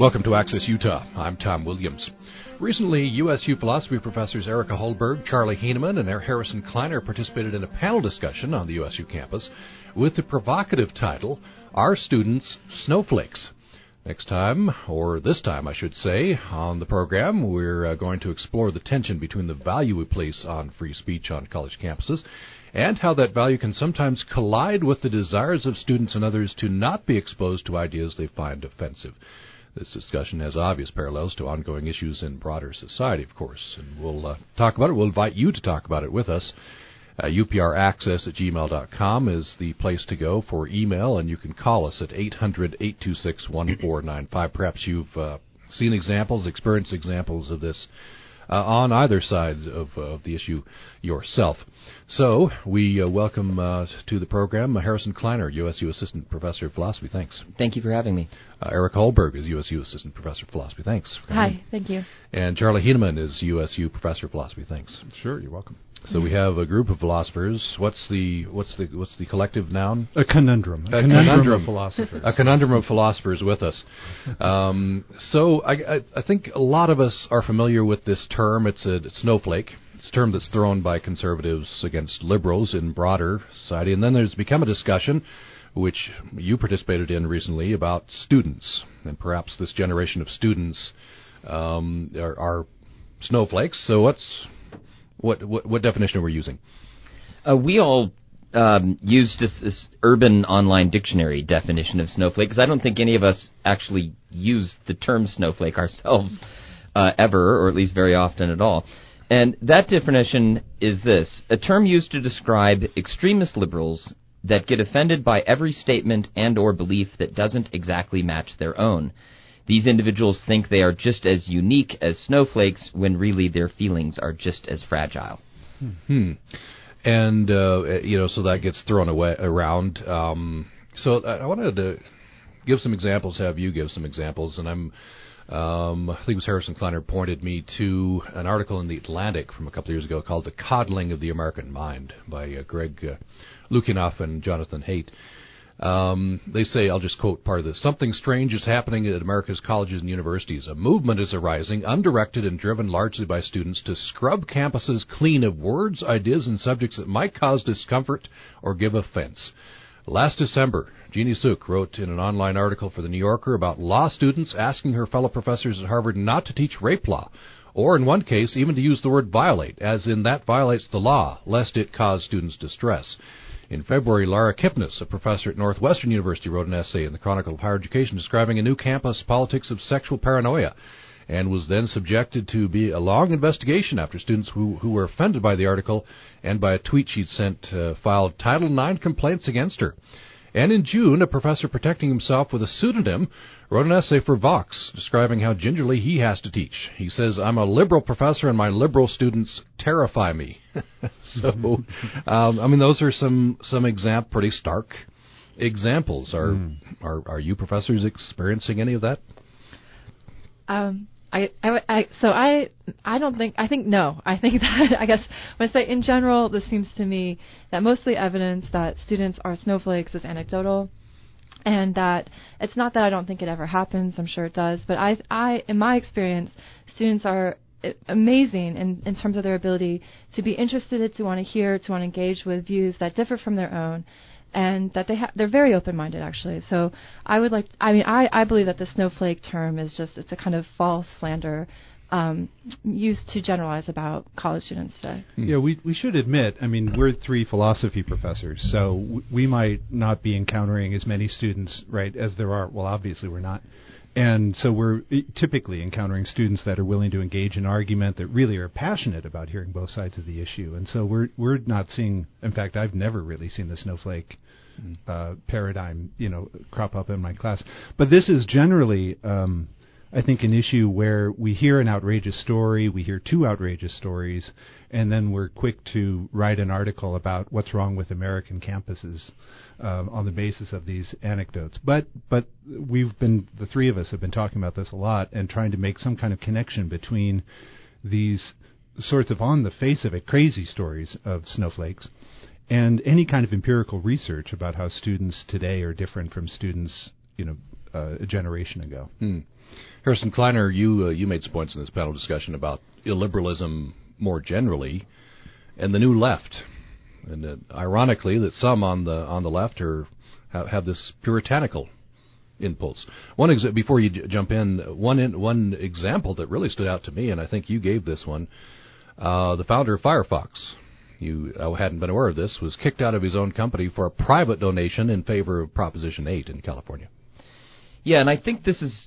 Welcome to Access Utah. I'm Tom Williams. Recently, USU philosophy professors Erica Holberg, Charlie Huenemann, and Harrison Kleiner participated in a panel discussion on the USU campus with the provocative title, Are Students Snowflakes? Next time, or this time I should say, on the program, we're going to explore the tension between the value we place on free speech on college campuses and how that value can sometimes collide with the desires of students and others to not be exposed to ideas they find offensive. This discussion has obvious parallels to ongoing issues in broader society, of course, and we'll talk about it. We'll invite you to talk about it with us. UPRaccess@gmail.com is the place to go for email, and you can call us at 800-826-1495. Perhaps you've seen examples, experienced examples of this on either side of the issue yourself. So we welcome to the program Harrison Kleiner, USU Assistant Professor of Philosophy. Thanks. Thank you for having me. Eric Holberg is USU Assistant Professor of Philosophy. Thanks. Hi. Thank you. And Charlie Huenemann is USU Professor of Philosophy. Thanks. Sure. You're welcome. So we have a group of philosophers. What's the collective noun? A conundrum. A conundrum of philosophers. A conundrum of philosophers with us. So I think a lot of us are familiar with this term. It's a snowflake. It's a term that's thrown by conservatives against liberals in broader society. And then there's become a discussion, which you participated in recently, about students. And perhaps this generation of students are snowflakes. So What definition are we using? We all use this urban online dictionary definition of snowflake, because I don't think any of us actually use the term snowflake ourselves ever, or at least very often at all. And that definition is this: a term used to describe extremist liberals that get offended by every statement and or belief that doesn't exactly match their own. These individuals think they are just as unique as snowflakes when really their feelings are just as fragile. Mm-hmm. And, so that gets thrown around. So I wanted to give some examples, have you give some examples. And I think it was Harrison Kleiner pointed me to an article in The Atlantic from a couple of years ago called The Coddling of the American Mind by Greg Lukianoff and Jonathan Haidt. They say, I'll just quote part of this, something strange is happening at America's colleges and universities. A movement is arising, undirected and driven largely by students, to scrub campuses clean of words, ideas, and subjects that might cause discomfort or give offense. Last December, Jeannie Suk wrote in an online article for The New Yorker about law students asking her fellow professors at Harvard not to teach rape law, or in one case, even to use the word violate, as in that violates the law, lest it cause students distress. In February, Lara Kipnis, a professor at Northwestern University, wrote an essay in the Chronicle of Higher Education describing a new campus politics of sexual paranoia, and was then subjected to a long investigation after students who were offended by the article and by a tweet she'd sent filed Title IX complaints against her. And in June, a professor protecting himself with a pseudonym wrote an essay for Vox describing how gingerly he has to teach. He says, I'm a liberal professor and my liberal students terrify me. So, those are some pretty stark examples. Are you professors experiencing any of that? I guess when I say in general, this seems to me that mostly evidence that students are snowflakes is anecdotal, and that it's not that I don't think it ever happens. I'm sure it does, but I in my experience, students are amazing in terms of their ability to be interested, to want to hear, to want to engage with views that differ from their own, and that they're very open-minded, actually. So I believe that the snowflake term is it's a kind of false slander used to generalize about college students today. Yeah, we should admit, we're three philosophy professors, so we might not be encountering as many students, right, as there are. Well, obviously we're not. And so we're typically encountering students that are willing to engage in argument, that really are passionate about hearing both sides of the issue. And so we're not seeing, in fact, I've never really seen the snowflake paradigm, crop up in my class. But this is generally, I think, an issue where we hear an outrageous story, we hear two outrageous stories, and then we're quick to write an article about what's wrong with American campuses on the basis of these anecdotes. But the three of us have been talking about this a lot and trying to make some kind of connection between these sorts of on-the-face-of-it crazy stories of snowflakes and any kind of empirical research about how students today are different from students a generation ago. Harrison Kleiner, you made some points in this panel discussion about illiberalism more generally and the new left, and ironically that some on the left have this puritanical impulse. Before you jump in, one example that really stood out to me, and I think you gave this one, the founder of Firefox. I hadn't been aware of this, was kicked out of his own company for a private donation in favor of Proposition 8 in California. Yeah, and I think this is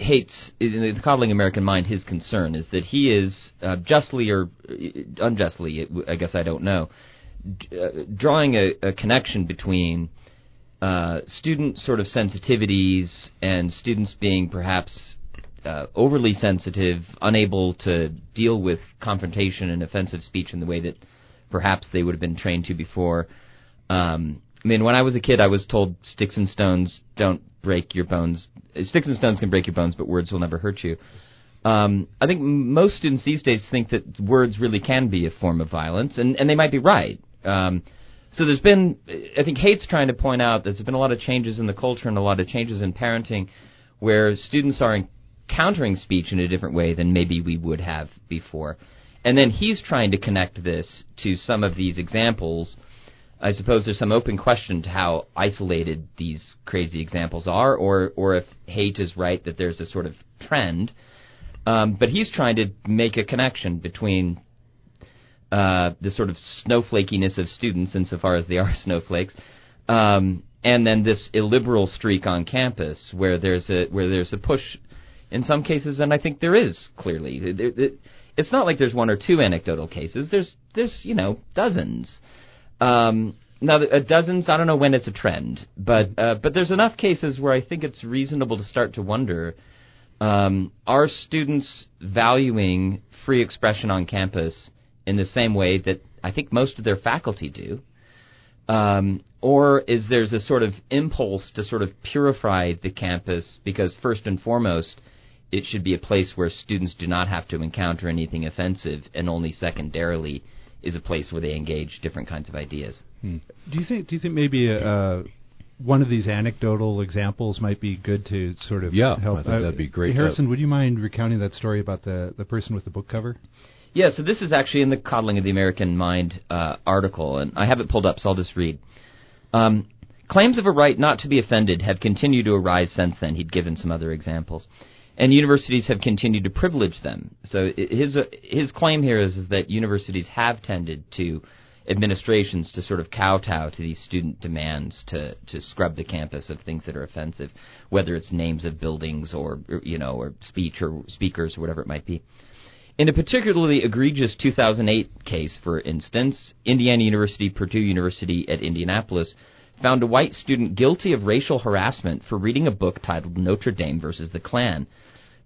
Haidt's, in The Coddling American Mind, his concern is that he is, justly or unjustly, I guess I don't know, drawing a connection between student sort of sensitivities and students being perhaps overly sensitive, unable to deal with confrontation and offensive speech in the way that perhaps they would have been trained to before. I mean, when I was a kid, I was told sticks and stones don't break your bones. Sticks and stones can break your bones, but words will never hurt you. I think most students these days think that words really can be a form of violence, and they might be right. So there's been, I think Haidt's trying to point out that there's been a lot of changes in the culture and a lot of changes in parenting where students are encountering speech in a different way than maybe we would have before. And then he's trying to connect this to some of these examples. I suppose there's some open question to how isolated these crazy examples are, or if Haidt is right that there's a sort of trend. But he's trying to make a connection between the sort of snowflakiness of students, insofar as they are snowflakes, and then this illiberal streak on campus where there's a push in some cases, and I think there is clearly. It's not like there's one or two anecdotal cases. There's dozens. Now, dozens, I don't know when it's a trend, but there's enough cases where I think it's reasonable to start to wonder, are students valuing free expression on campus in the same way that I think most of their faculty do? Or is there a sort of impulse to sort of purify the campus because first and foremost it should be a place where students do not have to encounter anything offensive, and only secondarily is a place where they engage different kinds of ideas. Do you think maybe one of these anecdotal examples might be good to sort of help? I think that'd be great. Harrison, would you mind recounting that story about the person with the book cover? Yeah, so this is actually in the Coddling of the American Mind article, and I have it pulled up, so I'll just read. Claims of a right not to be offended have continued to arise since then. He'd given some other examples. And universities have continued to privilege them. So his claim here is that universities have tended to administrations to sort of kowtow to these student demands to scrub the campus of things that are offensive, whether it's names of buildings or speech or speakers or whatever it might be. In a particularly egregious 2008 case, for instance, Indiana University, Purdue University at Indianapolis found a white student guilty of racial harassment for reading a book titled Notre Dame versus the Klan.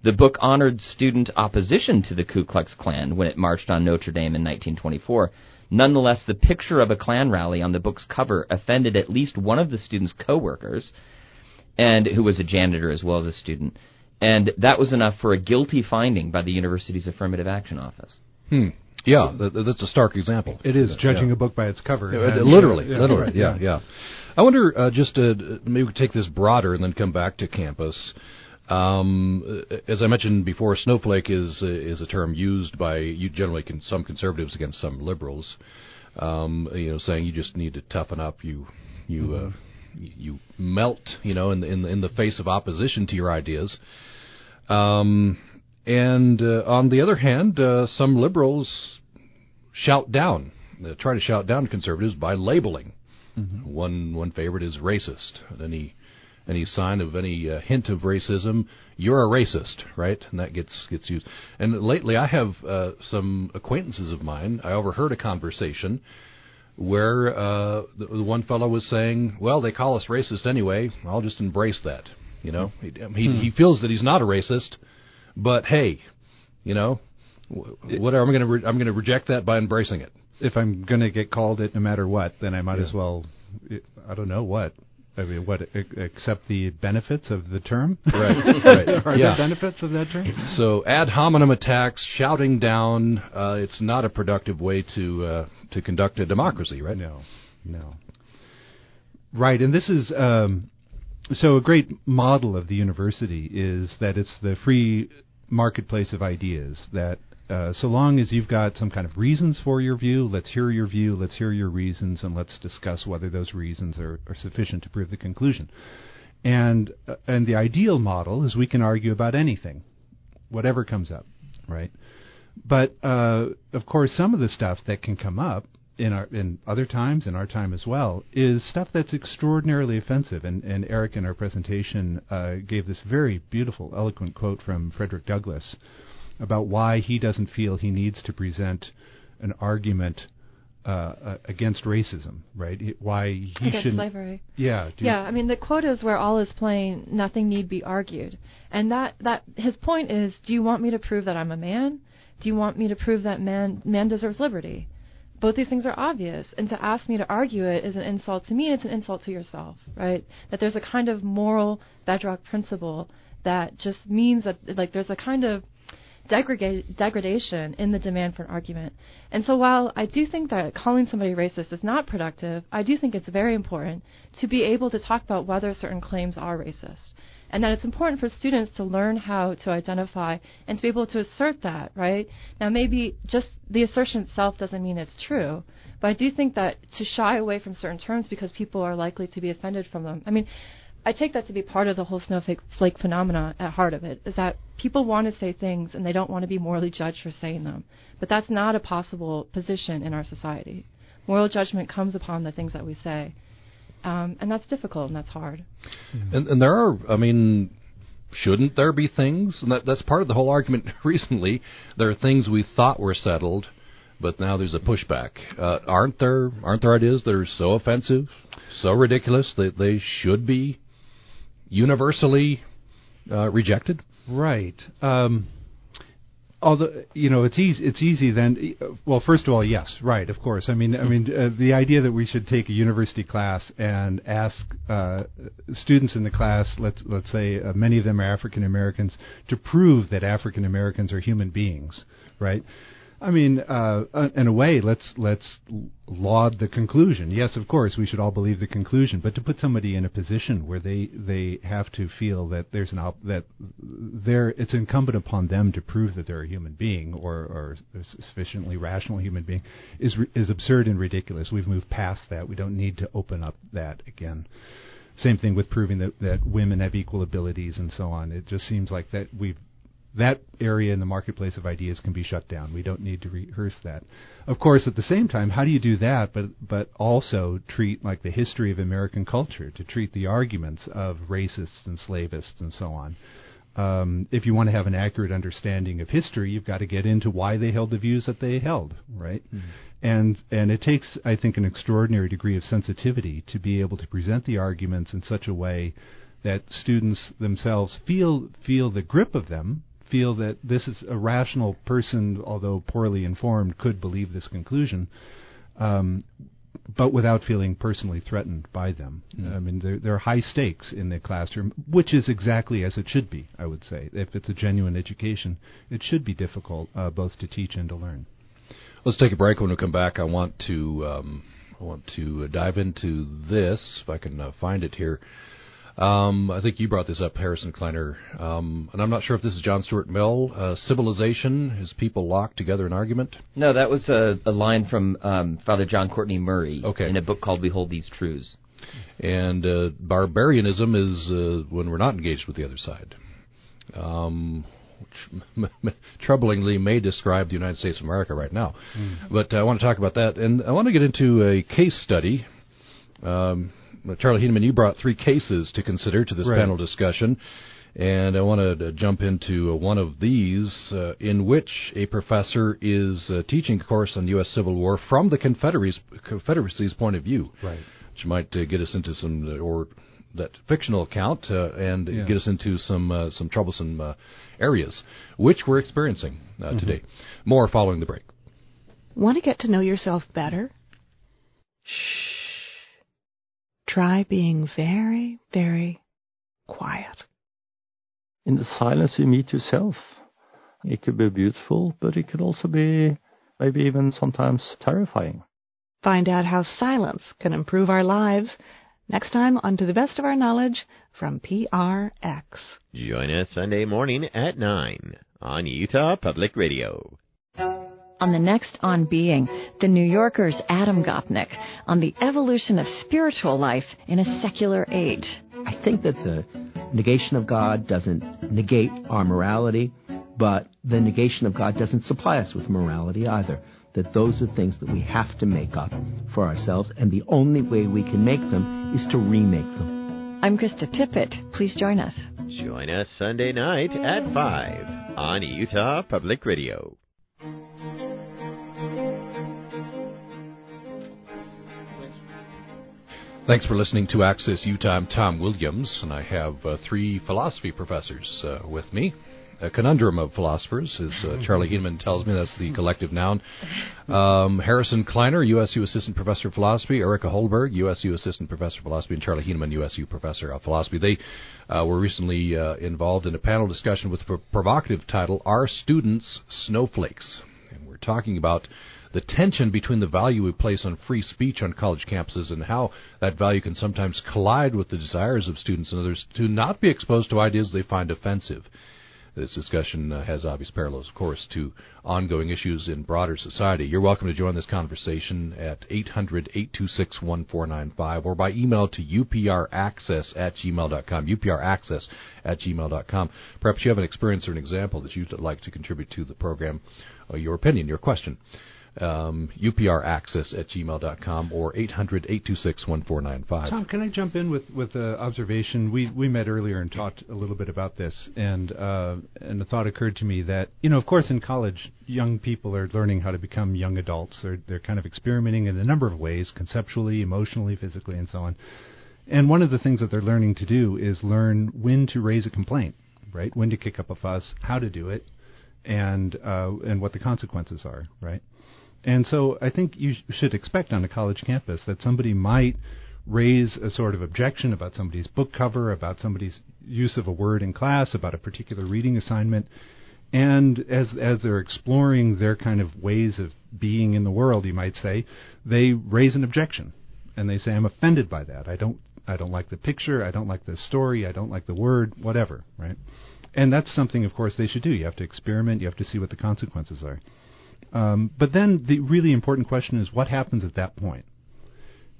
The book honored student opposition to the Ku Klux Klan when it marched on Notre Dame in 1924. Nonetheless, the picture of a Klan rally on the book's cover offended at least one of the student's co-workers, and who was a janitor as well as a student. And that was enough for a guilty finding by the university's affirmative action office. Yeah, that's a stark example. It is, judging a book by its cover. Literally, yeah. I wonder, maybe we take this broader and then come back to campus. As I mentioned before, snowflake is a term used by generally some conservatives against some liberals, saying you just need to toughen up, you melt, in the face of opposition to your ideas. And on the other hand, some liberals try to shout down conservatives by labeling. Mm-hmm. One favorite is racist. Any sign of any hint of racism, you're a racist, right? And that gets used. And lately, I have some acquaintances of mine. I overheard a conversation where the one fellow was saying, "Well, they call us racist anyway. I'll just embrace that." He feels that he's not a racist. But hey, what am I going to? I'm going to reject that by embracing it. If I'm going to get called it, no matter what, then I might as well. I don't know what. I mean, what? Accept the benefits of the term. Right. Are there benefits of that term? So ad hominem attacks, shouting down. It's not a productive way to conduct a democracy, right? No. Right, and this is. So a great model of the university is that it's the free marketplace of ideas, that so long as you've got some kind of reasons for your view, let's hear your view, let's hear your reasons, and let's discuss whether those reasons are sufficient to prove the conclusion. And the ideal model is we can argue about anything, whatever comes up, right? But, of course, some of the stuff that can come up in other times, in our time as well, is stuff that's extraordinarily offensive. And Eric, in our presentation, gave this very beautiful, eloquent quote from Frederick Douglass about why he doesn't feel he needs to present an argument against racism, right? Why he shouldn't... Against slavery. Yeah. Yeah, I mean, the quote is, where all is plain, nothing need be argued. And that his point is, do you want me to prove that I'm a man? Do you want me to prove that man deserves liberty? Both these things are obvious, and to ask me to argue it is an insult to me, and it's an insult to yourself, right? That there's a kind of moral bedrock principle that just means that, like, there's a kind of degradation in the demand for an argument. And so while I do think that calling somebody racist is not productive, I do think it's very important to be able to talk about whether certain claims are racist, and that it's important for students to learn how to identify and to be able to assert that, right? Now, maybe just the assertion itself doesn't mean it's true, but I do think that to shy away from certain terms because people are likely to be offended from them. I mean, I take that to be part of the whole snowflake phenomena at heart of it, is that people want to say things and they don't want to be morally judged for saying them. But that's not a possible position in our society. Moral judgment comes upon the things that we say. And that's difficult, and that's hard. Mm-hmm. And there are, I mean, shouldn't there be things? And that's part of the whole argument recently. There are things we thought were settled, but now there's a pushback. Aren't there ideas that are so offensive, so ridiculous, that they should be universally rejected? Right. Although, you know, it's easy then. Well, first of all, yes, right, of course. I mean, the idea that we should take a university class and ask students in the class, let's say many of them are African Americans, to prove that African Americans are human beings, right? I mean, in a way, let's laud the conclusion. Yes, of course, we should all believe the conclusion, but to put somebody in a position where they have to feel that it's incumbent upon them to prove that they're a human being or a sufficiently rational human being is absurd and ridiculous. We've moved past that. We don't need to open up that again. Same thing with proving that women have equal abilities and so on. It just seems like that we've... That area in the marketplace of ideas can be shut down. We don't need to rehearse that. Of course, at the same time, how do you do that but also treat, like, the history of American culture, to treat the arguments of racists and slavists and so on? If you want to have an accurate understanding of history, you've got to get into why they held the views that they held, right? Mm-hmm. And it takes, I think, an extraordinary degree of sensitivity to be able to present the arguments in such a way that students themselves feel the grip of them, feel that this is a rational person, although poorly informed, could believe this conclusion, but without feeling personally threatened by them. Mm. I mean, there are high stakes in the classroom, which is exactly as it should be, I would say. If it's a genuine education, it should be difficult both to teach and to learn. Let's take a break. When we come back, I want to dive into this, if I can find it here. I think you brought this up, Harrison Kleiner, and I'm not sure if this is John Stuart Mill, civilization is people locked together in argument? No, that was a line from Father John Courtney Murray in a book called Behold These Truths. And barbarianism is when we're not engaged with the other side, which troublingly may describe the United States of America right now. Mm-hmm. But I want to talk about that, and I want to get into a case study. Charlie Huenemann, you brought three cases to consider to this panel discussion, and I want to jump into one of these in which a professor is teaching a course on U.S. Civil War from the Confederacy's point of view, which might get us into some, or that fictional account, get us into some troublesome areas, which we're experiencing today. More following the break. Want to get to know yourself better? Shh. Try being very, very quiet. In the silence you meet yourself. It could be beautiful, but it could also be maybe even sometimes terrifying. Find out how silence can improve our lives Next time on To the Best of Our Knowledge from PRX. Join us Sunday morning at 9 on Utah Public Radio. On the next On Being, The New Yorker's Adam Gopnik on the evolution of spiritual life in a secular age. I think that the negation of God doesn't negate our morality, but the negation of God doesn't supply us with morality either. That those are things that we have to make up for ourselves, and the only way we can make them is to remake them. I'm Krista Tippett. Please join us. Join us Sunday night at 5 on Utah Public Radio. Thanks for listening to Access Utah. I'm Tom Williams, and I have three philosophy professors with me. A conundrum of philosophers, as Charlie Huenemann tells me. That's the collective noun. Harrison Kleiner, USU Assistant Professor of Philosophy. Erica Holberg, USU Assistant Professor of Philosophy. And Charlie Huenemann, USU Professor of Philosophy. They were recently involved in a panel discussion with the provocative title, Are Students Snowflakes? And we're talking about the tension between the value we place on free speech on college campuses and how that value can sometimes collide with the desires of students and others to not be exposed to ideas they find offensive. This discussion has obvious parallels, of course, to ongoing issues in broader society. You're welcome to join this conversation at 800-826-1495 or by email to upraccess@gmail.com, upraccess@gmail.com. Perhaps you have an experience or an example that you'd like to contribute to the program, or your opinion, your question. upraccess@gmail.com or 800-826-1495. Tom, can I jump in with an observation? We met earlier and talked a little bit about this, and the thought occurred to me that, you know, of course in college, young people are learning how to become young adults. They're kind of experimenting in a number of ways, conceptually, emotionally, physically, and so on. And one of the things that they're learning to do is learn when to raise a complaint, right? When to kick up a fuss, how to do it, and what the consequences are, right? And so I think you should expect on a college campus that somebody might raise a sort of objection about somebody's book cover, about somebody's use of a word in class, about a particular reading assignment. And as they're exploring their kind of ways of being in the world, you might say, they raise an objection. And they say, I'm offended by that. I don't like the picture. I don't like the story. I don't like the word, whatever, right? And that's something, of course, they should do. You have to experiment. You have to see what the consequences are. But then the really important question is, what happens at that point?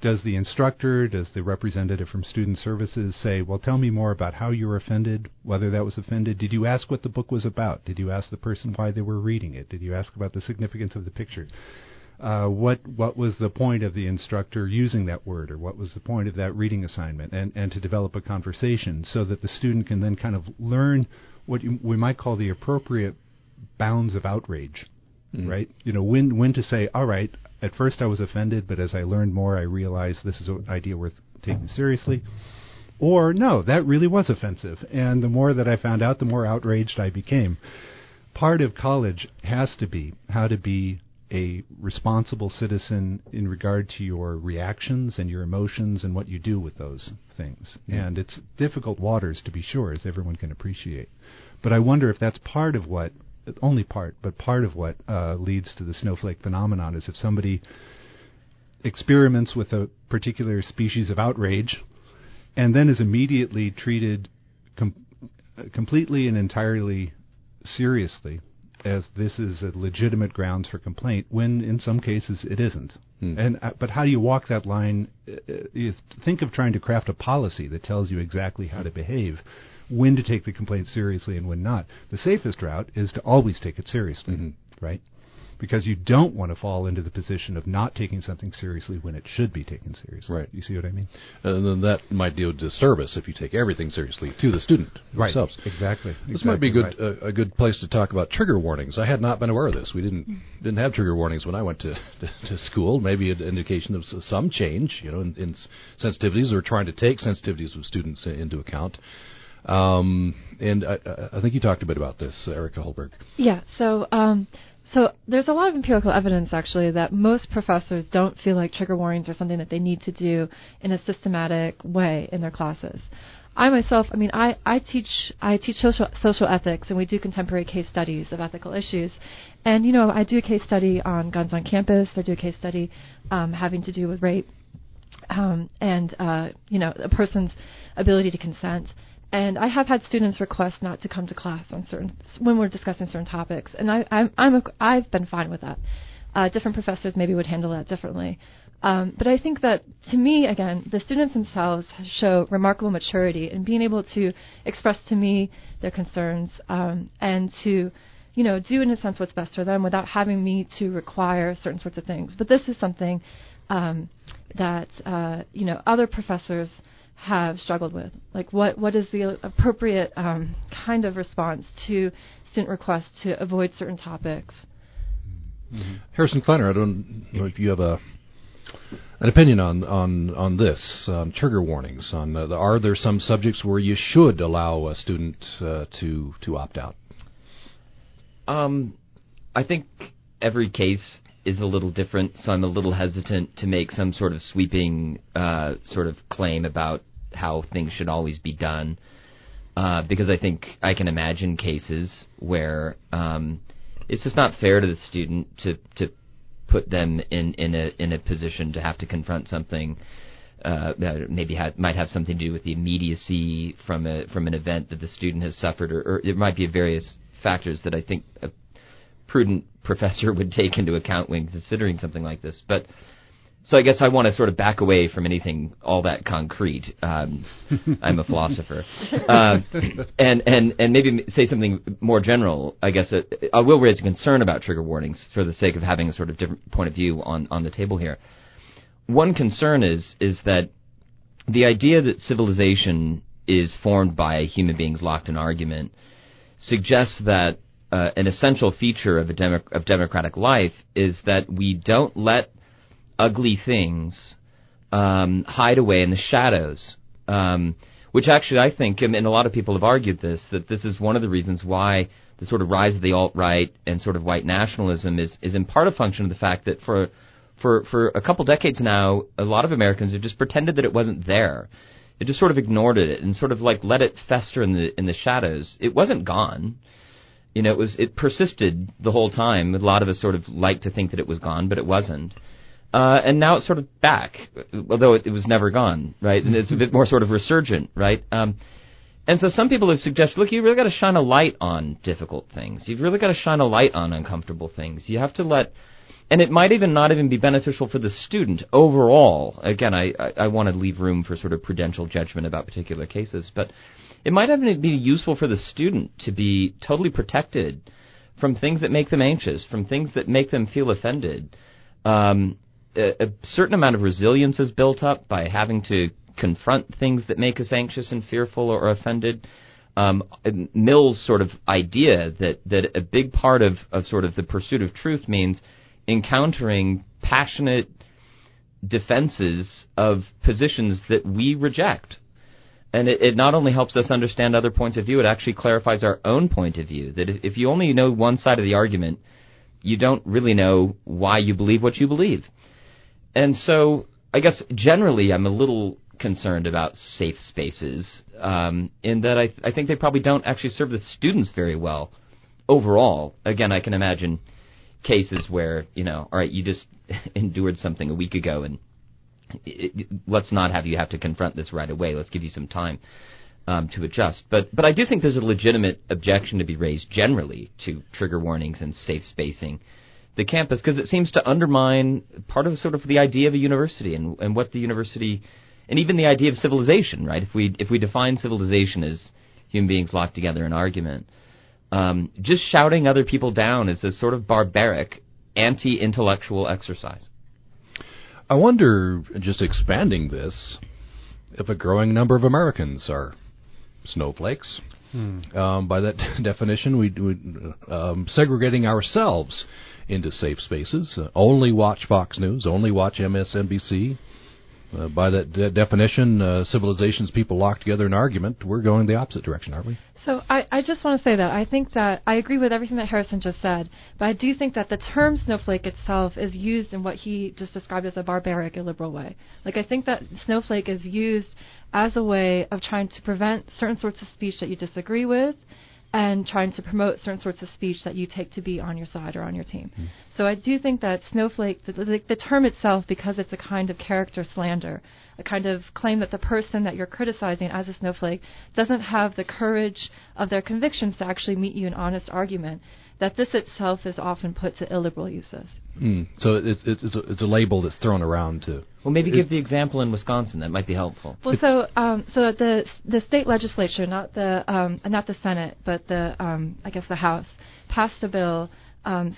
Does the instructor, does the representative from student services say, well, tell me more about how you were offended, whether that was offended? Did you ask what the book was about? Did you ask the person why they were reading it? Did you ask about the significance of the picture? What was the point of the instructor using that word, or what was the point of that reading assignment? And to develop a conversation so that the student can then kind of learn what we might call the appropriate bounds of outrage. Mm-hmm. Right? You know, when to say, all right, at first I was offended, but as I learned more, I realized this is an idea worth taking seriously. Or, no, that really was offensive. And the more that I found out, the more outraged I became. Part of college has to be how to be a responsible citizen in regard to your reactions and your emotions and what you do with those things. Mm-hmm. And it's difficult waters, to be sure, as everyone can appreciate. But I wonder if that's part of what, only part, but part of what leads to the snowflake phenomenon is if somebody experiments with a particular species of outrage and then is immediately treated completely and entirely seriously as this is a legitimate grounds for complaint, when in some cases it isn't. Hmm. But how do you walk that line? You think of trying to craft a policy that tells you exactly how to behave, when to take the complaint seriously and when not. The safest route is to always take it seriously, mm-hmm. right? Because you don't want to fall into the position of not taking something seriously when it should be taken seriously. Right. You see what I mean? And then that might do a disservice if you take everything seriously to the student themselves. Right, exactly. This might be a good place to talk about trigger warnings. I had not been aware of this. We didn't have trigger warnings when I went to school. Maybe an indication of some change, you know, in sensitivities, or trying to take sensitivities of students into account. And I think you talked a bit about this, Erica Holberg. Yeah, so there's a lot of empirical evidence, actually, that most professors don't feel like trigger warnings are something that they need to do in a systematic way in their classes. I myself, I teach social ethics, and we do contemporary case studies of ethical issues. And, you know, I do a case study on guns on campus. I do a case study having to do with rape. and a person's ability to consent. And I have had students request not to come to class on when we're discussing certain topics, and I've been fine with that. Different professors maybe would handle that differently. But I think that, to me, again, the students themselves show remarkable maturity in being able to express to me their concerns and to, do in a sense what's best for them without having me to require certain sorts of things. But this is something that, other professors have struggled with. Like, what is the appropriate kind of response to student requests to avoid certain topics? Mm-hmm. Harrison Kleiner, I don't know if you have an opinion on this, on trigger warnings. On are there some subjects where you should allow a student to opt out? I think every case is a little different, so I'm a little hesitant to make some sort of sweeping sort of claim about how things should always be done, because I think I can imagine cases where it's just not fair to the student to put them in a position to have to confront something that maybe might have something to do with the immediacy from an event that the student has suffered, or it might be various factors that I think a prudent professor would take into account when considering something like this. But so I guess I want to sort of back away from anything all that concrete. I'm a philosopher, and maybe say something more general. I guess I will raise a concern about trigger warnings for the sake of having a sort of different point of view on the table here. One concern is that the idea that civilization is formed by human beings locked in argument suggests that an essential feature of of democratic life is that we don't let ugly things hide away in the shadows, which actually I think, and a lot of people have argued this, that this is one of the reasons why the sort of rise of the alt-right and sort of white nationalism is in part a function of the fact that for a couple decades now, a lot of Americans have just pretended that it wasn't there. They just sort of ignored it and sort of like let it fester in the shadows. It wasn't gone. It persisted the whole time. A lot of us sort of like to think that it was gone, but it wasn't. And now it's sort of back, although it was never gone, right? And it's a bit more sort of resurgent, right? And so some people have suggested, look, you really got to shine a light on difficult things. You've really got to shine a light on uncomfortable things. You have to and it might even not even be beneficial for the student overall. Again, I want to leave room for sort of prudential judgment about particular cases, but it might even be useful for the student to be totally protected from things that make them anxious, from things that make them feel offended. A certain amount of resilience is built up by having to confront things that make us anxious and fearful or offended. Mill's sort of idea that a big part of sort of the pursuit of truth means encountering passionate defenses of positions that we reject. And it not only helps us understand other points of view, it actually clarifies our own point of view, that if you only know one side of the argument, you don't really know why you believe what you believe. And so I guess generally I'm a little concerned about safe spaces in that I think they probably don't actually serve the students very well overall. Again, I can imagine cases where, all right, you just endured something a week ago and let's not have you have to confront this right away. Let's give you some time to adjust. But I do think there's a legitimate objection to be raised generally to trigger warnings and safe spacing the campus, because it seems to undermine part of sort of the idea of a university and what the university, and even the idea of civilization, right? If we define civilization as human beings locked together in argument, just shouting other people down is a sort of barbaric, anti-intellectual exercise. I wonder, just expanding this, if a growing number of Americans are snowflakes. By that definition, we segregating ourselves into safe spaces. Only watch Fox News. Only watch MSNBC. By that definition, civilizations, people locked together in argument. We're going the opposite direction, aren't we? So I just want to say that I think that I agree with everything that Harrison just said, but I do think that the term snowflake itself is used in what he just described as a barbaric, illiberal way. Like, I think that snowflake is used as a way of trying to prevent certain sorts of speech that you disagree with, and trying to promote certain sorts of speech that you take to be on your side or on your team. Mm. So I do think that snowflake, the term itself, because it's a kind of character slander, a kind of claim that the person that you're criticizing as a snowflake doesn't have the courage of their convictions to actually meet you in honest argument, that this itself is often put to illiberal uses. Mm. So it's a label that's thrown around to... Well, maybe give the example in Wisconsin. That might be helpful. Well, so the state legislature, not the Senate, but the House, passed a bill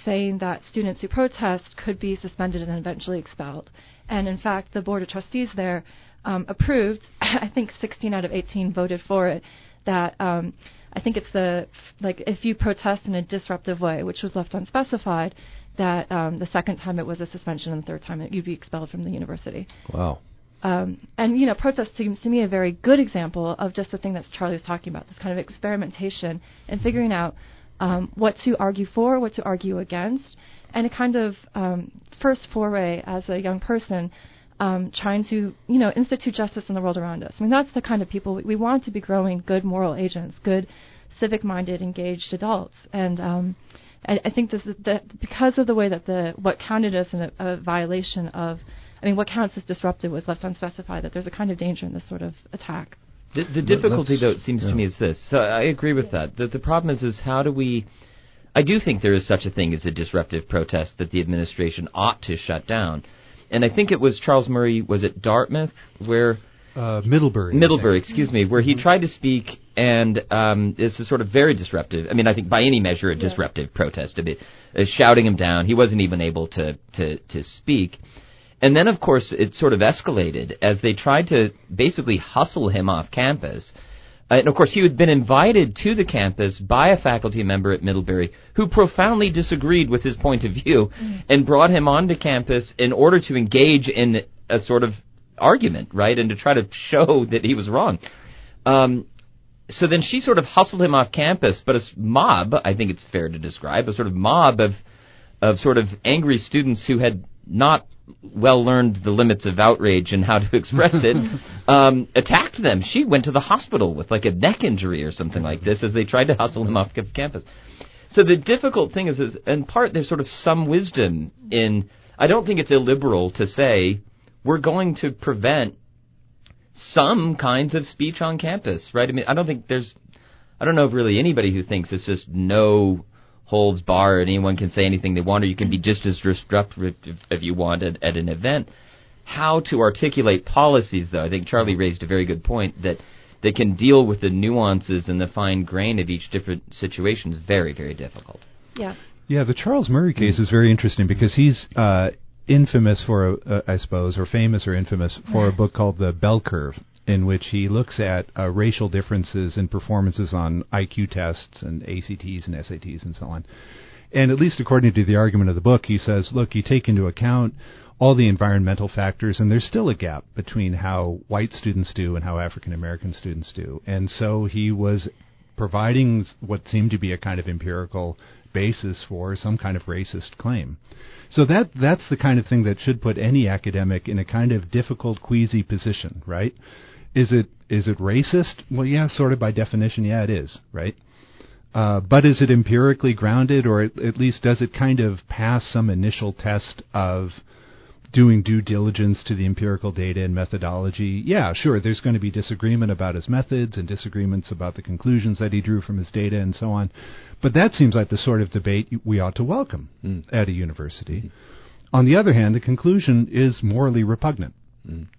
saying that students who protest could be suspended and eventually expelled. And in fact, the Board of Trustees there approved. I think 16 out of 18 voted for it. That I think it's if you protest in a disruptive way, which was left unspecified, that the second time it was a suspension and the third time you'd be expelled from the university. Wow. And, protest seems to me a very good example of just the thing that Charlie was talking about, this kind of experimentation and figuring out what to argue for, what to argue against, and a kind of first foray as a young person trying to, institute justice in the world around us. I mean, that's the kind of people we want to be growing good moral agents, good civic-minded, engaged adults. And... I think this is because of the way that what counted as a violation of, what counts as disruptive was left unspecified, that there's a kind of danger in this sort of attack. The difficulty, though, it seems to me is this. So I agree with that. The problem is how do we... I do think there is such a thing as a disruptive protest that the administration ought to shut down. And I think it was Charles Murray, was it Dartmouth, where... Middlebury, excuse me, where he tried to speak, and this is sort of very disruptive. I mean, I think by any measure a disruptive protest, shouting him down. He wasn't even able to speak. And then, of course, it sort of escalated as they tried to basically hustle him off campus. And, of course, he had been invited to the campus by a faculty member at Middlebury who profoundly disagreed with his point of view and brought him onto campus in order to engage in a sort of argument, right, and to try to show that he was wrong. So then she sort of hustled him off campus, but a mob, I think it's fair to describe, a sort of mob of sort of angry students who had not well learned the limits of outrage and how to express it, attacked them. She went to the hospital with like a neck injury or something like this as they tried to hustle him off campus. So the difficult thing is in part, there's sort of some wisdom in, I don't think it's illiberal to say, we're going to prevent some kinds of speech on campus, right? I mean, I don't know if really anybody who thinks it's just no holds barred, anyone can say anything they want, or you can be just as disruptive if you want at an event. How to articulate policies, though, I think Charlie raised a very good point that they can deal with the nuances and the fine grain of each different situation is very, very difficult. Yeah. Yeah, the Charles Murray case is very interesting because he's... infamous for, infamous for a book called The Bell Curve, in which he looks at racial differences in performances on IQ tests and ACTs and SATs and so on. And at least according to the argument of the book, he says, look, you take into account all the environmental factors, and there's still a gap between how white students do and how African-American students do. And so he was providing what seemed to be a kind of empirical basis for some kind of racist claim. So that's the kind of thing that should put any academic in a kind of difficult, queasy position, right? Is it racist? Well, yeah, sort of by definition, yeah, it is, right? But is it empirically grounded, or at least does it kind of pass some initial test of doing due diligence to the empirical data and methodology? Yeah, sure, there's going to be disagreement about his methods and disagreements about the conclusions that he drew from his data and so on. But that seems like the sort of debate we ought to welcome at a university. On the other hand, the conclusion is morally repugnant.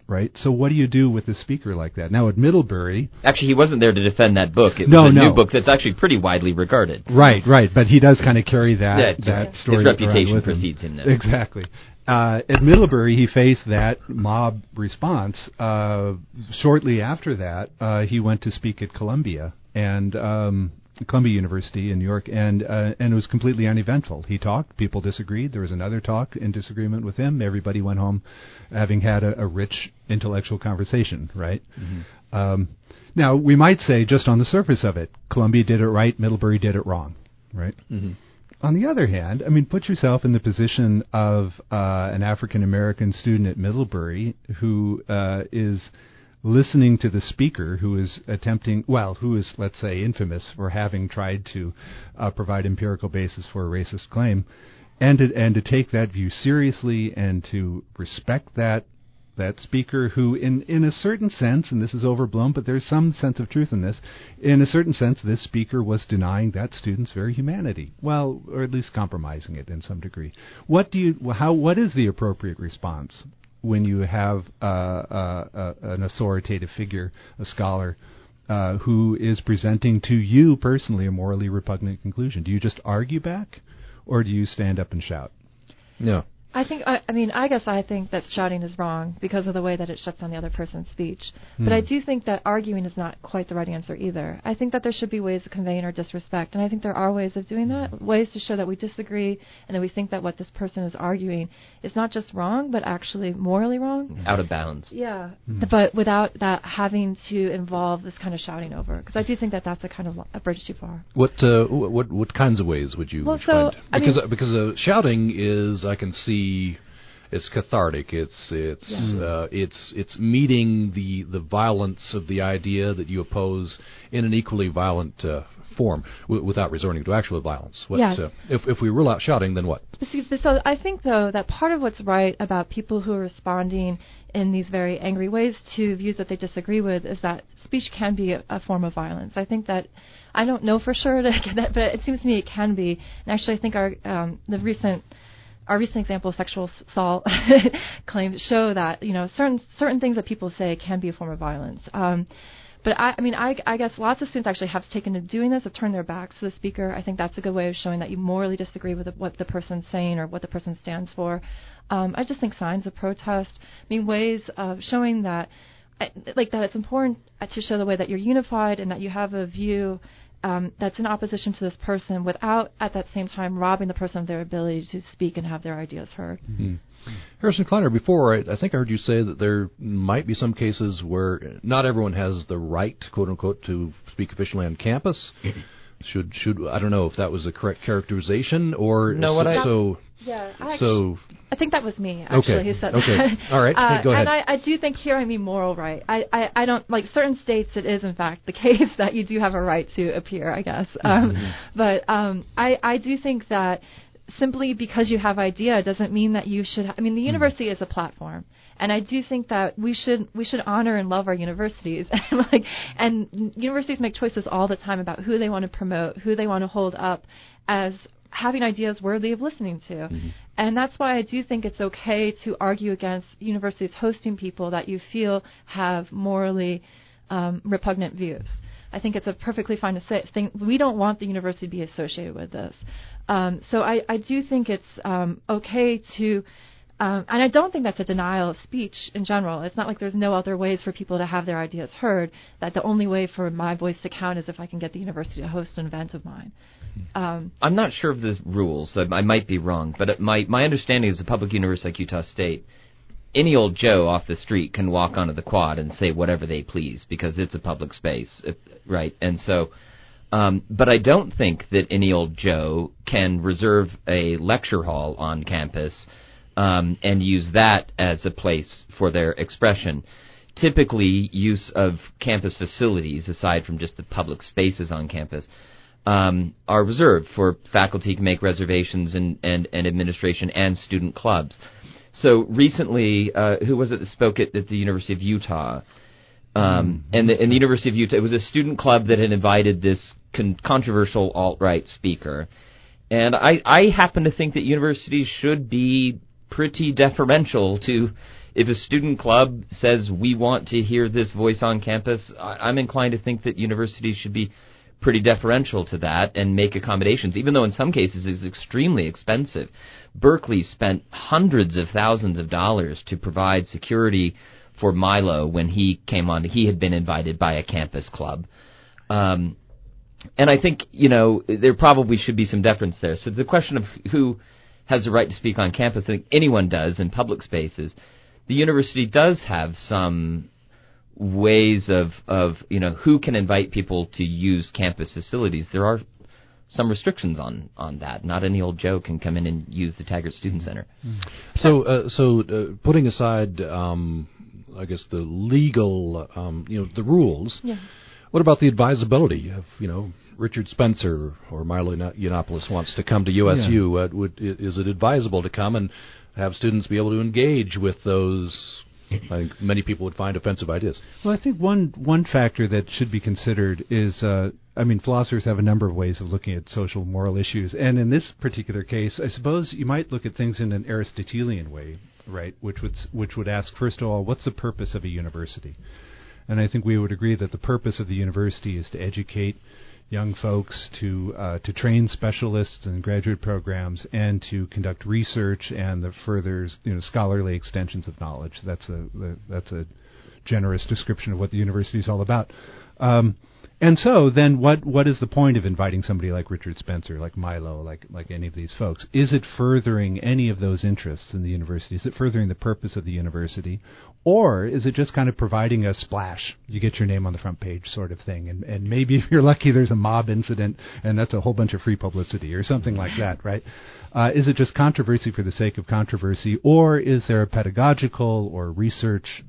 Right? So what do you do with a speaker like that? Now, at Middlebury... Actually, he wasn't there to defend that book. It was a new book that's actually pretty widely regarded. Right. But he does kind of carry that story. His reputation precedes him now. Exactly. At Middlebury, he faced that mob response. Shortly after that, he went to speak at Columbia and... Columbia University in New York, and it was completely uneventful. He talked, people disagreed, there was another talk in disagreement with him, everybody went home having had a rich intellectual conversation, right? Mm-hmm. Now, we might say, just on the surface of it, Columbia did it right, Middlebury did it wrong, right? Mm-hmm. On the other hand, I mean, put yourself in the position of an African-American student at Middlebury who is... listening to the speaker who is attempting, well, who is, let's say, infamous for having tried to provide empirical basis for a racist claim, and to take that view seriously and to respect that speaker who, in a certain sense, and this is overblown, but there's some sense of truth in this, in a certain sense, this speaker was denying that student's very humanity. Well, or at least compromising it in some degree. What is the appropriate response when you have an authoritative figure, a scholar, who is presenting to you personally a morally repugnant conclusion? Do you just argue back, or do you stand up and shout? No. I think that shouting is wrong because of the way that it shuts down the other person's speech. But I do think that arguing is not quite the right answer either. I think that there should be ways of conveying our disrespect, and I think there are ways of doing that, ways to show that we disagree and that we think that what this person is arguing is not just wrong, but actually morally wrong. Out of bounds. Yeah, but without that having to involve this kind of shouting over, because I do think that that's a kind of a bridge too far. What kinds of ways would you find? Because shouting is, I can see, it's cathartic. It's meeting the violence of the idea that you oppose in an equally violent form without resorting to actual violence. If we rule out shouting, then what? So I think, though, that part of what's right about people who are responding in these very angry ways to views that they disagree with is that speech can be a form of violence. I think that, I don't know for sure, but it seems to me it can be. And actually, I think our recent example of sexual assault claims show that, you know, certain things that people say can be a form of violence. But I guess lots of students actually have taken to doing this, have turned their backs to the speaker. I think that's a good way of showing that you morally disagree with what the person's saying or what the person stands for. I just think signs of protest, ways of showing that, that it's important to show the way that you're unified and that you have a view that's in opposition to this person without, at that same time, robbing the person of their ability to speak and have their ideas heard. Mm-hmm. Harrison Kleiner, before, I think I heard you say that there might be some cases where not everyone has the right, quote-unquote, to speak officially on campus. Should I don't know if that was the correct characterization or no? I think that was me actually who said that. Okay, all right. Hey, go ahead. And I do think here I mean moral right. I don't like certain states. It is in fact the case that you do have a right to appear, I guess. But I do think that simply because you have idea doesn't mean that you should. The university is a platform. And I do think that we should honor and love our universities. And universities make choices all the time about who they want to promote, who they want to hold up as having ideas worthy of listening to. Mm-hmm. And that's why I do think it's okay to argue against universities hosting people that you feel have morally repugnant views. I think it's a perfectly fine thing. We don't want the university to be associated with this. So I do think it's okay to... and I don't think that's a denial of speech in general. It's not like there's no other ways for people to have their ideas heard, that the only way for my voice to count is if I can get the university to host an event of mine. I'm not sure of the rules. I might be wrong. But my understanding is a public university like Utah State, any old Joe off the street can walk onto the quad and say whatever they please because it's a public space, right? And so... but I don't think that any old Joe can reserve a lecture hall on campus and use that as a place for their expression. Typically, use of campus facilities, aside from just the public spaces on campus, are reserved for faculty to make reservations and administration and student clubs. So recently, who was it that spoke at the University of Utah? And the University of Utah, it was a student club that had invited this controversial alt-right speaker. And I happen to think that universities should be pretty deferential to, if a student club says we want to hear this voice on campus, I'm inclined to think that universities should be pretty deferential to that and make accommodations, even though in some cases it's extremely expensive. Berkeley spent hundreds of thousands of dollars to provide security for Milo when he came on. He had been invited by a campus club. And I think, there probably should be some deference there. So the question of who has the right to speak on campus, I think anyone does in public spaces. The university does have some ways of who can invite people to use campus facilities. There are some restrictions on that. Not any old Joe can come in and use the Taggart Student Center. So putting aside I guess, the legal, the rules. Yeah. What about the advisability of, Richard Spencer or Milo Yiannopoulos wants to come to USU? Yeah. Is it advisable to come and have students be able to engage with those, I think many people would find, offensive ideas? Well, I think one factor that should be considered is, philosophers have a number of ways of looking at social moral issues. And in this particular case, I suppose you might look at things in an Aristotelian way, right, which would ask, first of all, what's the purpose of a university? And I think we would agree that the purpose of the university is to educate young folks, to train specialists in graduate programs, and to conduct research and the further scholarly extensions of knowledge. That's a generous description of what the university is all about. And so then what is the point of inviting somebody like Richard Spencer, like Milo, like any of these folks? Is it furthering any of those interests in the university? Is it furthering the purpose of the university? Or is it just kind of providing a splash, you get your name on the front page sort of thing, and maybe if you're lucky there's a mob incident and that's a whole bunch of free publicity or something like that, right? Is it just controversy for the sake of controversy, or is there a pedagogical or research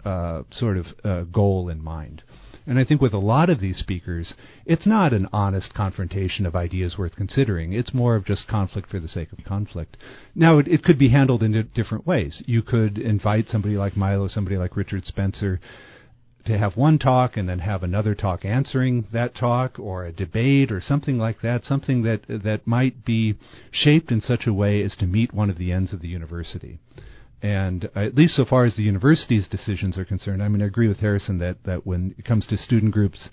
sort of goal in mind? And I think with a lot of these speakers, it's not an honest confrontation of ideas worth considering. It's more of just conflict for the sake of conflict. Now, it could be handled in different ways. You could invite somebody like Milo, somebody like Richard Spencer, to have one talk and then have another talk answering that talk, or a debate or something like that, something that might be shaped in such a way as to meet one of the ends of the university. And at least so far as the university's decisions are concerned, I agree with Harrison that when it comes to student groups,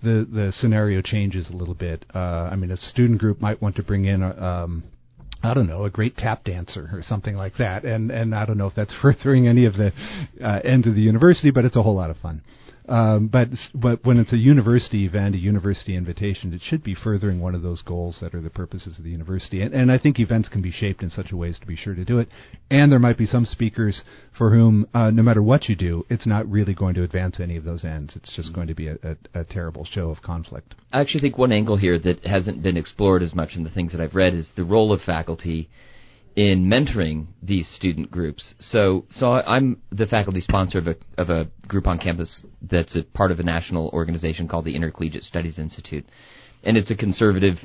the scenario changes a little bit. A student group might want to bring in a great tap dancer or something like that. And I don't know if that's furthering any of the end of the university, but it's a whole lot of fun. But when it's a university event, a university invitation, it should be furthering one of those goals that are the purposes of the university. And I think events can be shaped in such a way as to be sure to do it. And there might be some speakers for whom, no matter what you do, it's not really going to advance any of those ends. It's just going to be a terrible show of conflict. I actually think one angle here that hasn't been explored as much in the things that I've read is the role of faculty in mentoring these student groups. So I'm the faculty sponsor of a group on campus that's a part of a national organization called the Intercollegiate Studies Institute. And it's a conservative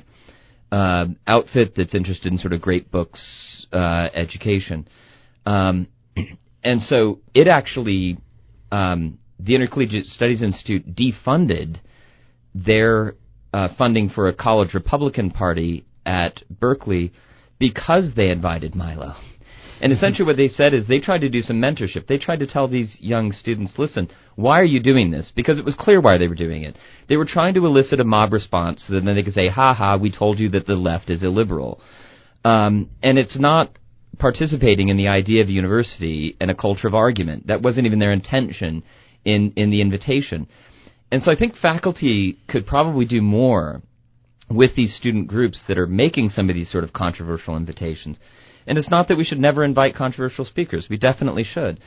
outfit that's interested in sort of great books education. And so it actually, the Intercollegiate Studies Institute defunded their funding for a college Republican party at Berkeley because they invited Milo. And essentially what they said is they tried to do some mentorship. They tried to tell these young students, listen, why are you doing this? Because it was clear why they were doing it. They were trying to elicit a mob response so that then they could say, ha ha, we told you that the left is illiberal. And it's not participating in the idea of a university and a culture of argument. That wasn't even their intention in the invitation. And so I think faculty could probably do more with these student groups that are making some of these sort of controversial invitations. And it's not that we should never invite controversial speakers. We definitely should.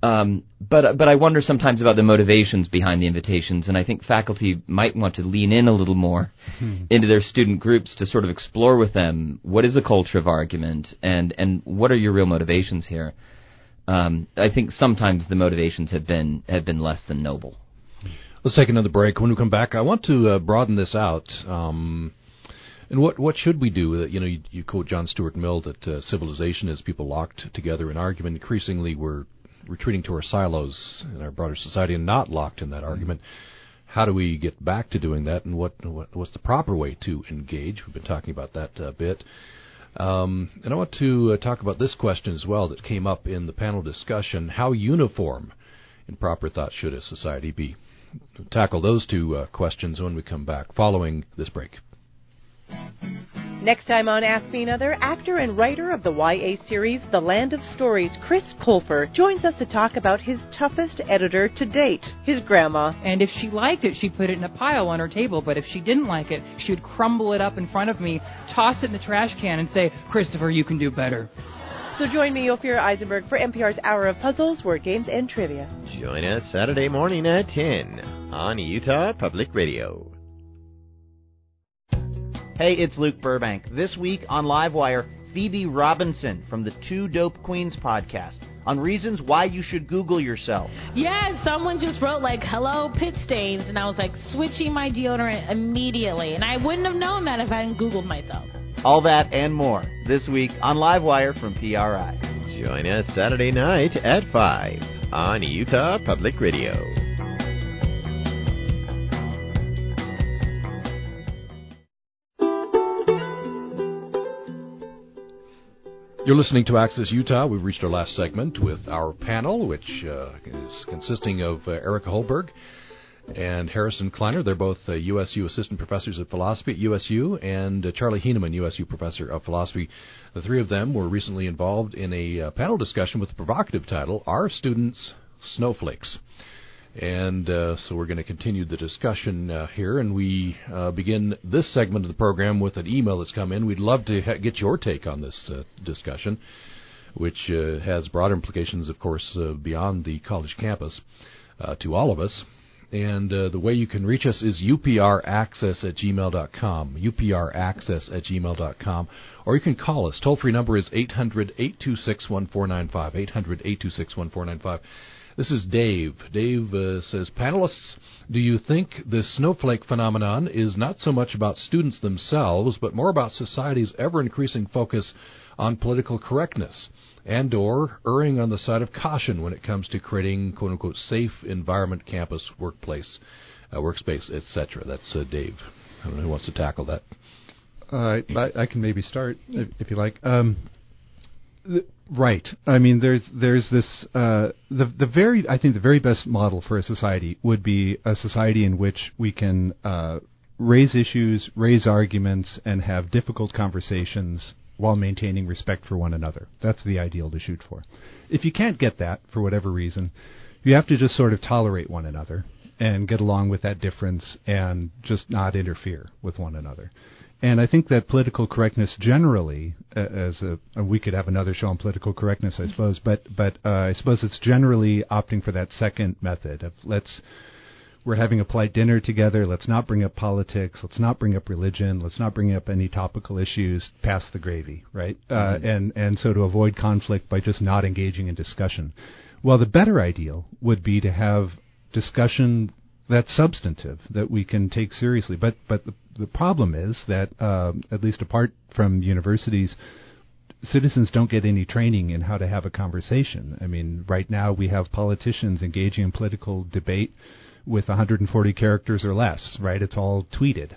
But I wonder sometimes about the motivations behind the invitations, and I think faculty might want to lean in a little more into their student groups to sort of explore with them what is a culture of argument and what are your real motivations here. I think sometimes the motivations have been less than noble. Let's take another break. When we come back, I want to broaden this out. And what should we do? You quote John Stuart Mill that civilization is people locked together in argument. Increasingly, we're retreating to our silos in our broader society and not locked in that argument. How do we get back to doing that, and what's the proper way to engage? We've been talking about that a bit. And I want to talk about this question as well that came up in the panel discussion. How uniform in proper thought should a society be? We'll tackle those two questions when we come back following this break. Next time on Ask Me Another, actor and writer of the YA series The Land of Stories, Chris Colfer, joins us to talk about his toughest editor to date, his grandma. And if she liked it, she'd put it in a pile on her table, but if she didn't like it, she would crumble it up in front of me, toss it in the trash can, and say, Christopher, you can do better. So join me, Ophir Eisenberg, for NPR's Hour of Puzzles, Word Games, and Trivia. Join us Saturday morning at 10 on Utah Public Radio. Hey, it's Luke Burbank. This week on Livewire, Phoebe Robinson from the Two Dope Queens podcast on reasons why you should Google yourself. Yeah, someone just wrote, like, hello, pit stains, and I was like, switching my deodorant immediately, and I wouldn't have known that if I hadn't Googled myself. All that and more this week on Livewire from PRI. Join us Saturday night at 5 on Utah Public Radio. You're listening to Access Utah. We've reached our last segment with our panel, which is consisting of Erica Holberg and Harrison Kleiner. They're both USU assistant professors of philosophy at USU, and Charlie Huenemann, USU professor of philosophy. The three of them were recently involved in a panel discussion with the provocative title, Are Students Snowflakes? And so we're going to continue the discussion here, and we begin this segment of the program with an email that's come in. We'd love to get your take on this discussion, which has broader implications, of course, beyond the college campus to all of us. And the way you can reach us is upraccess@gmail.com, upraccess@gmail.com. Or you can call us. Toll-free number is 800-826-1495, 800-826-1495. This is Dave. Dave says, panelists, do you think the snowflake phenomenon is not so much about students themselves, but more about society's ever-increasing focus on political correctness and or erring on the side of caution when it comes to creating, quote-unquote, safe environment, campus, workplace, workspace, etc.? That's Dave. I don't know who wants to tackle that. I can maybe start, if you like. Right. I mean, there's this the very best model for a society would be a society in which we can raise issues, raise arguments, and have difficult conversations while maintaining respect for one another. That's the ideal to shoot for. If you can't get that for whatever reason, you have to just sort of tolerate one another and get along with that difference and just not interfere with one another. And I think that political correctness generally, we could have another show on political correctness, I suppose, but I suppose it's generally opting for that second method of we're having a polite dinner together, let's not bring up politics, let's not bring up religion, let's not bring up any topical issues, pass the gravy, right? Mm-hmm. And so to avoid conflict by just not engaging in discussion. Well, the better ideal would be to have discussion that's substantive, that we can take seriously. But the problem is that, at least apart from universities, citizens don't get any training in how to have a conversation. I mean, right now we have politicians engaging in political debate with 140 characters or less, right? It's all tweeted.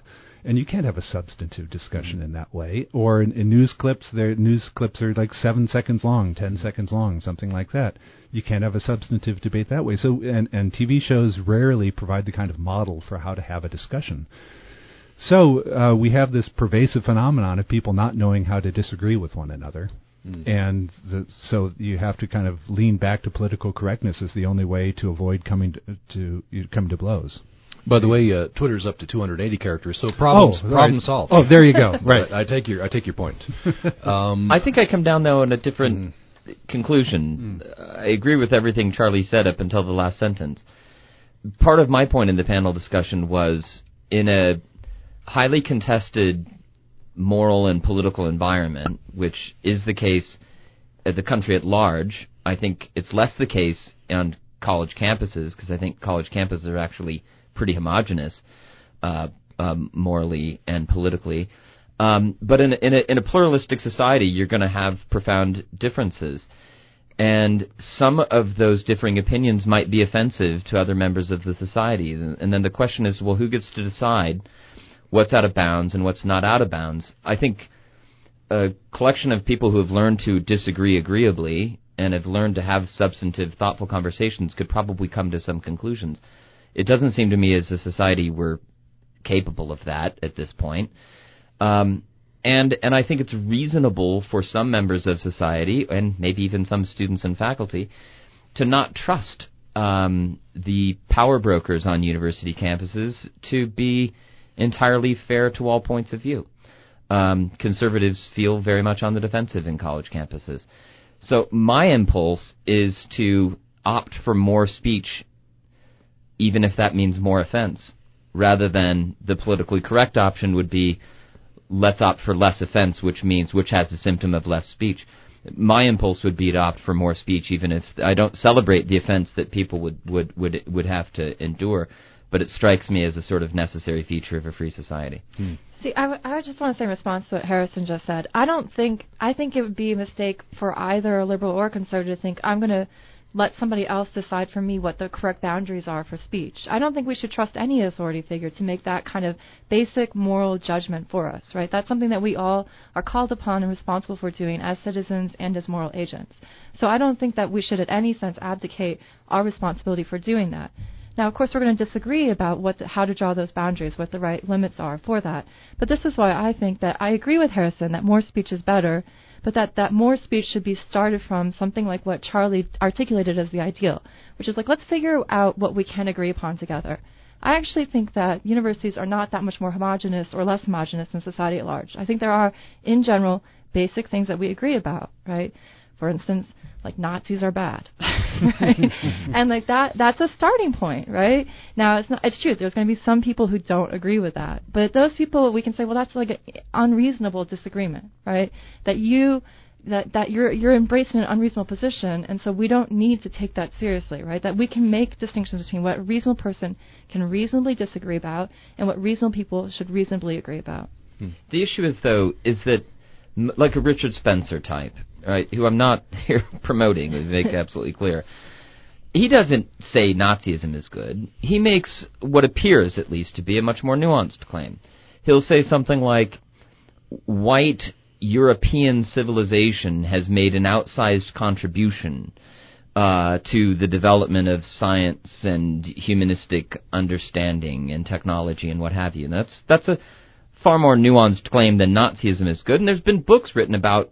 And you can't have a substantive discussion in that way. Or in news clips, their news clips are like 7 seconds long, 10 seconds long, something like that. You can't have a substantive debate that way. So, and TV shows rarely provide the kind of model for how to have a discussion. So we have this pervasive phenomenon of people not knowing how to disagree with one another. Mm. And so you have to kind of lean back to political correctness as the only way to avoid coming to blows. By the way, Twitter's up to 280 characters, so problem solved. Oh, there you go. Right, I take your point. I think I come down though in a different conclusion. I agree with everything Charlie said up until the last sentence. Part of my point in the panel discussion was in a highly contested moral and political environment, which is the case at the country at large. I think it's less the case on college campuses because I think college campuses are actually pretty homogenous morally and politically. But in a pluralistic society, you're going to have profound differences. And some of those differing opinions might be offensive to other members of the society. And then the question is, well, who gets to decide what's out of bounds and what's not out of bounds? I think a collection of people who have learned to disagree agreeably and have learned to have substantive, thoughtful conversations could probably come to some conclusions. It doesn't seem to me as a society we're capable of that at this point. And I think it's reasonable for some members of society and maybe even some students and faculty to not trust the power brokers on university campuses to be entirely fair to all points of view. Conservatives feel very much on the defensive in college campuses. So my impulse is to opt for more speech, even if that means more offense, rather than the politically correct option would be let's opt for less offense, which has a symptom of less speech. My impulse would be to opt for more speech, even if I don't celebrate the offense that people would have to endure. But it strikes me as a sort of necessary feature of a free society. Hmm. See, I just want to say in response to what Harrison just said, I think it would be a mistake for either a liberal or a conservative to think, I'm going to let somebody else decide for me what the correct boundaries are for speech. I don't think we should trust any authority figure to make that kind of basic moral judgment for us, right? That's something that we all are called upon and responsible for doing as citizens and as moral agents. So I don't think that we should in any sense abdicate our responsibility for doing that. Now, of course, we're going to disagree about how to draw those boundaries, what the right limits are for that. But this is why I think that I agree with Harrison that more speech is better, but that more speech should be started from something like what Charlie articulated as the ideal, which is like, let's figure out what we can agree upon together. I actually think that universities are not that much more homogenous or less homogenous than society at large. I think there are, in general, basic things that we agree about, right? For instance, like Nazis are bad, right? And like that's a starting point, right? Now, it's true. There's going to be some people who don't agree with that. But those people, we can say, well, that's like an unreasonable disagreement, right? That you're embracing an unreasonable position, and so we don't need to take that seriously, right? That we can make distinctions between what a reasonable person can reasonably disagree about and what reasonable people should reasonably agree about. The issue is, though, is that like a Richard Spencer type, right, who I'm not here promoting, to make absolutely clear, he doesn't say Nazism is good. He makes what appears, at least, to be a much more nuanced claim. He'll say something like, white European civilization has made an outsized contribution to the development of science and humanistic understanding and technology and what have you. And that's a far more nuanced claim than Nazism is good, and there's been books written about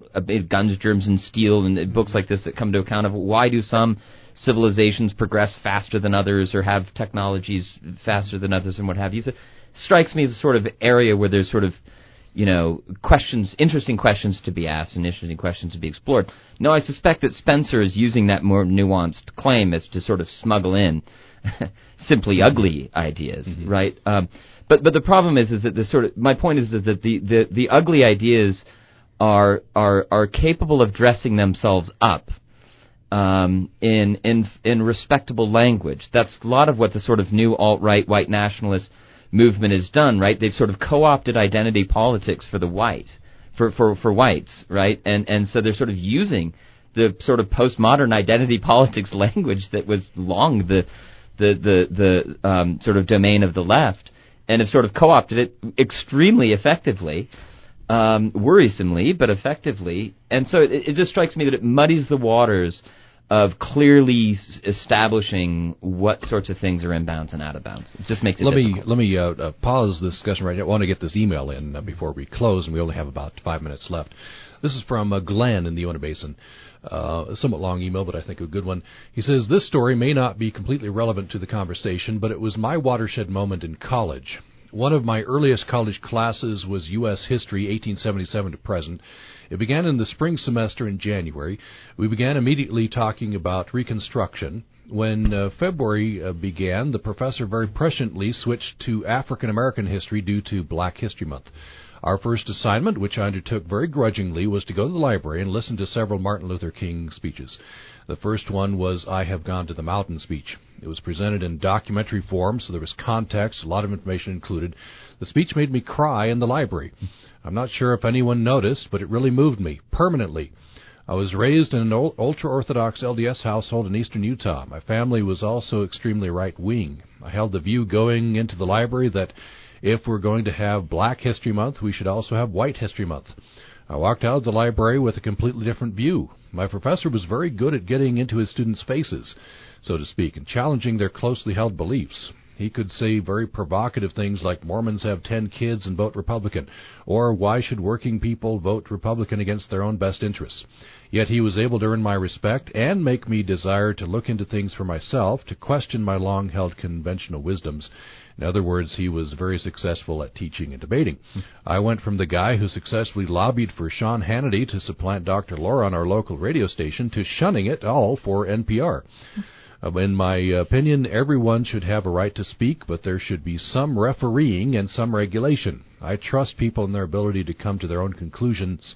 guns, germs, and steel, and books like this that come to account of why do some civilizations progress faster than others or have technologies faster than others and what have you. So it strikes me as a sort of area where there's sort of, questions, interesting questions to be asked and interesting questions to be explored. No, I suspect that Spencer is using that more nuanced claim as to sort of smuggle in simply ugly ideas, mm-hmm. right? But the problem is that my point is that the ugly ideas are capable of dressing themselves up in respectable language. That's a lot of what the sort of new alt-right white nationalist movement has done, right? They've sort of co-opted identity politics for the white, for whites, right? And so they're sort of using the sort of postmodern identity politics language that was long the sort of domain of the left, and have sort of co-opted it extremely effectively, worrisomely, but effectively. And so it just strikes me that it muddies the waters of clearly establishing what sorts of things are in bounds and out of bounds. It just makes it difficult. Let me pause this discussion right now. I want to get this email in before we close, and we only have about 5 minutes left. This is from Glenn in the Uinta Basin. A somewhat long email, but I think a good one. He says, this story may not be completely relevant to the conversation, but it was my watershed moment in college. One of my earliest college classes was U.S. History, 1877 to present. It began in the spring semester in January. We began immediately talking about Reconstruction. When February began, the professor very presciently switched to African American history due to Black History Month. Our first assignment, which I undertook very grudgingly, was to go to the library and listen to several Martin Luther King speeches. The first one was I Have Gone to the Mountain speech. It was presented in documentary form, so there was context, a lot of information included. The speech made me cry in the library. I'm not sure if anyone noticed, but it really moved me, permanently. I was raised in an ultra-Orthodox LDS household in eastern Utah. My family was also extremely right-wing. I held the view going into the library that if we're going to have Black History Month, we should also have White History Month. I walked out of the library with a completely different view. My professor was very good at getting into his students' faces, so to speak, and challenging their closely held beliefs. He could say very provocative things like Mormons have 10 kids and vote Republican, or why should working people vote Republican against their own best interests? Yet he was able to earn my respect and make me desire to look into things for myself, to question my long-held conventional wisdoms. In other words, he was very successful at teaching and debating. I went from the guy who successfully lobbied for Sean Hannity to supplant Dr. Laura on our local radio station to shunning it all for NPR. In my opinion, everyone should have a right to speak, but there should be some refereeing and some regulation. I trust people in their ability to come to their own conclusions.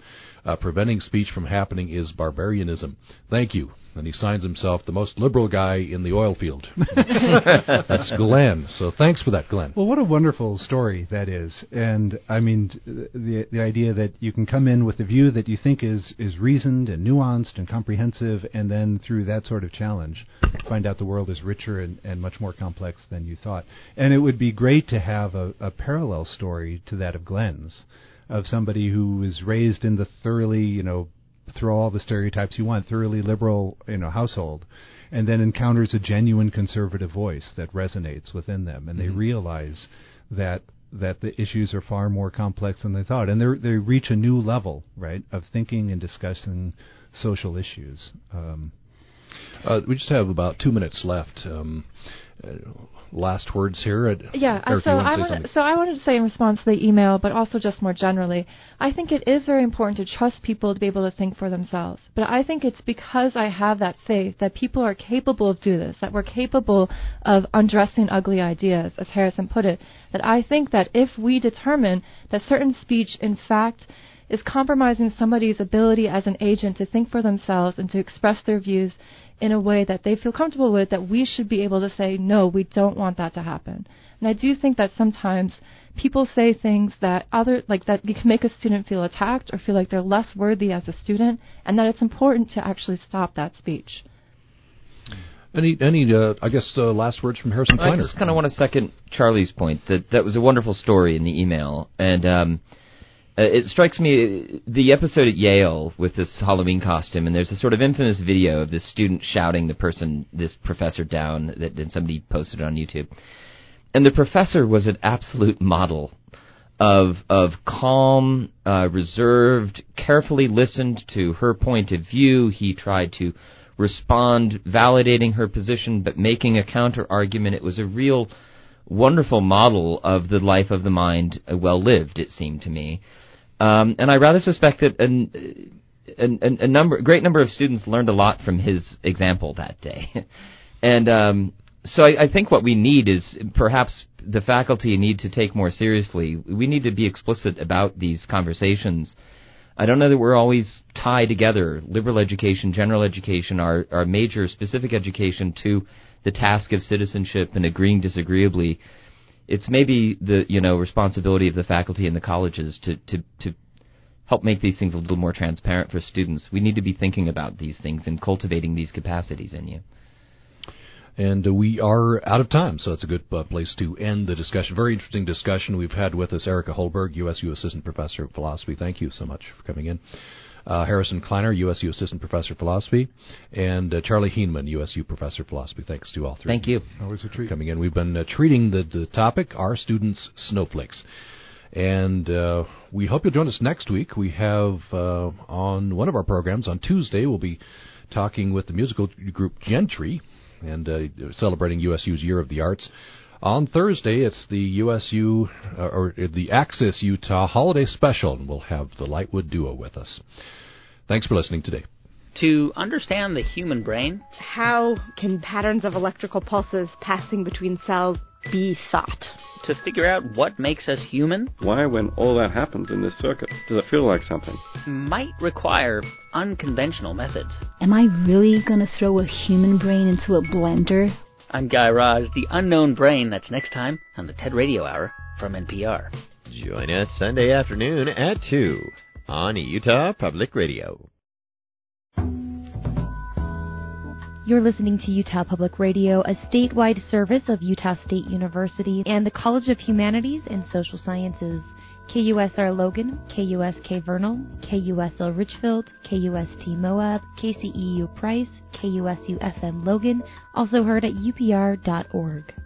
Preventing speech from happening is barbarianism. Thank you. And he signs himself the most liberal guy in the oil field. That's Glenn. So thanks for that, Glenn. Well, what a wonderful story that is. And, I mean, the idea that you can come in with a view that you think is reasoned and nuanced and comprehensive, and then through that sort of challenge find out the world is richer and much more complex than you thought. And it would be great to have a parallel story to that of Glenn's, of somebody who was raised in the thoroughly, you know, through all the stereotypes you want, thoroughly liberal, you know, household, and then encounters a genuine conservative voice that resonates within them, and they realize that the issues are far more complex than they thought, and they reach a new level, right, of thinking and discussing social issues. We just have about 2 minutes left. Last words here. I wanted to say in response to the email, but also just more generally, I think it is very important to trust people to be able to think for themselves. But I think it's because I have that faith that people are capable of doing this, that we're capable of undressing ugly ideas, as Harrison put it, that I think that if we determine that certain speech, in fact, is compromising somebody's ability as an agent to think for themselves and to express their views in a way that they feel comfortable with, that we should be able to say, no, we don't want that to happen. And I do think that sometimes people say things that can make a student feel attacked or feel like they're less worthy as a student, and that it's important to actually stop that speech. Any last words from Harrison Kleiner? I just kind of want to second Charlie's point. That was a wonderful story in the email, and it strikes me, the episode at Yale with this Halloween costume, and there's a sort of infamous video of this student shouting this professor down, that then somebody posted on YouTube. And the professor was an absolute model of calm, reserved, carefully listened to her point of view. He tried to respond, validating her position, but making a counter-argument. It was a real wonderful model of the life of the mind, well lived, it seemed to me. And I rather suspect that a great number of students learned a lot from his example that day. And so I think what we need is perhaps the faculty need to take more seriously. We need to be explicit about these conversations. I don't know that we're always tied together, liberal education, general education, our major specific education, to the task of citizenship and agreeing disagreeably. It's maybe the responsibility of the faculty and the colleges to help make these things a little more transparent for students. We need to be thinking about these things and cultivating these capacities in you. And we are out of time, so it's a good place to end the discussion. Very interesting discussion we've had with us. Erica Holberg, USU Assistant Professor of Philosophy. Thank you so much for coming in. Harrison Kleiner, USU Assistant Professor of Philosophy, and Charlie Huenemann, USU Professor of Philosophy. Thanks to all three. Thank you. Always a treat. Coming in. We've been treating the topic, Are Students Snowflakes? And we hope you'll join us next week. We have on one of our programs on Tuesday, we'll be talking with the musical group Gentry and celebrating USU's Year of the Arts. On Thursday, it's the USU or the Access Utah Holiday Special, and we'll have the Lightwood Duo with us. Thanks for listening today. To understand the human brain, how can patterns of electrical pulses passing between cells be thought? To figure out what makes us human. Why, when all that happens in this circuit, does it feel like something? Might require unconventional methods. Am I really going to throw a human brain into a blender? I'm Guy Raz, the unknown brain. That's next time on the TED Radio Hour from NPR. Join us Sunday afternoon at 2 on Utah Public Radio. You're listening to Utah Public Radio, a statewide service of Utah State University and the College of Humanities and Social Sciences. KUSR Logan, KUSK Vernal, KUSL Richfield, KUST Moab, KCEU Price, KUSU FM Logan, also heard at upr.org.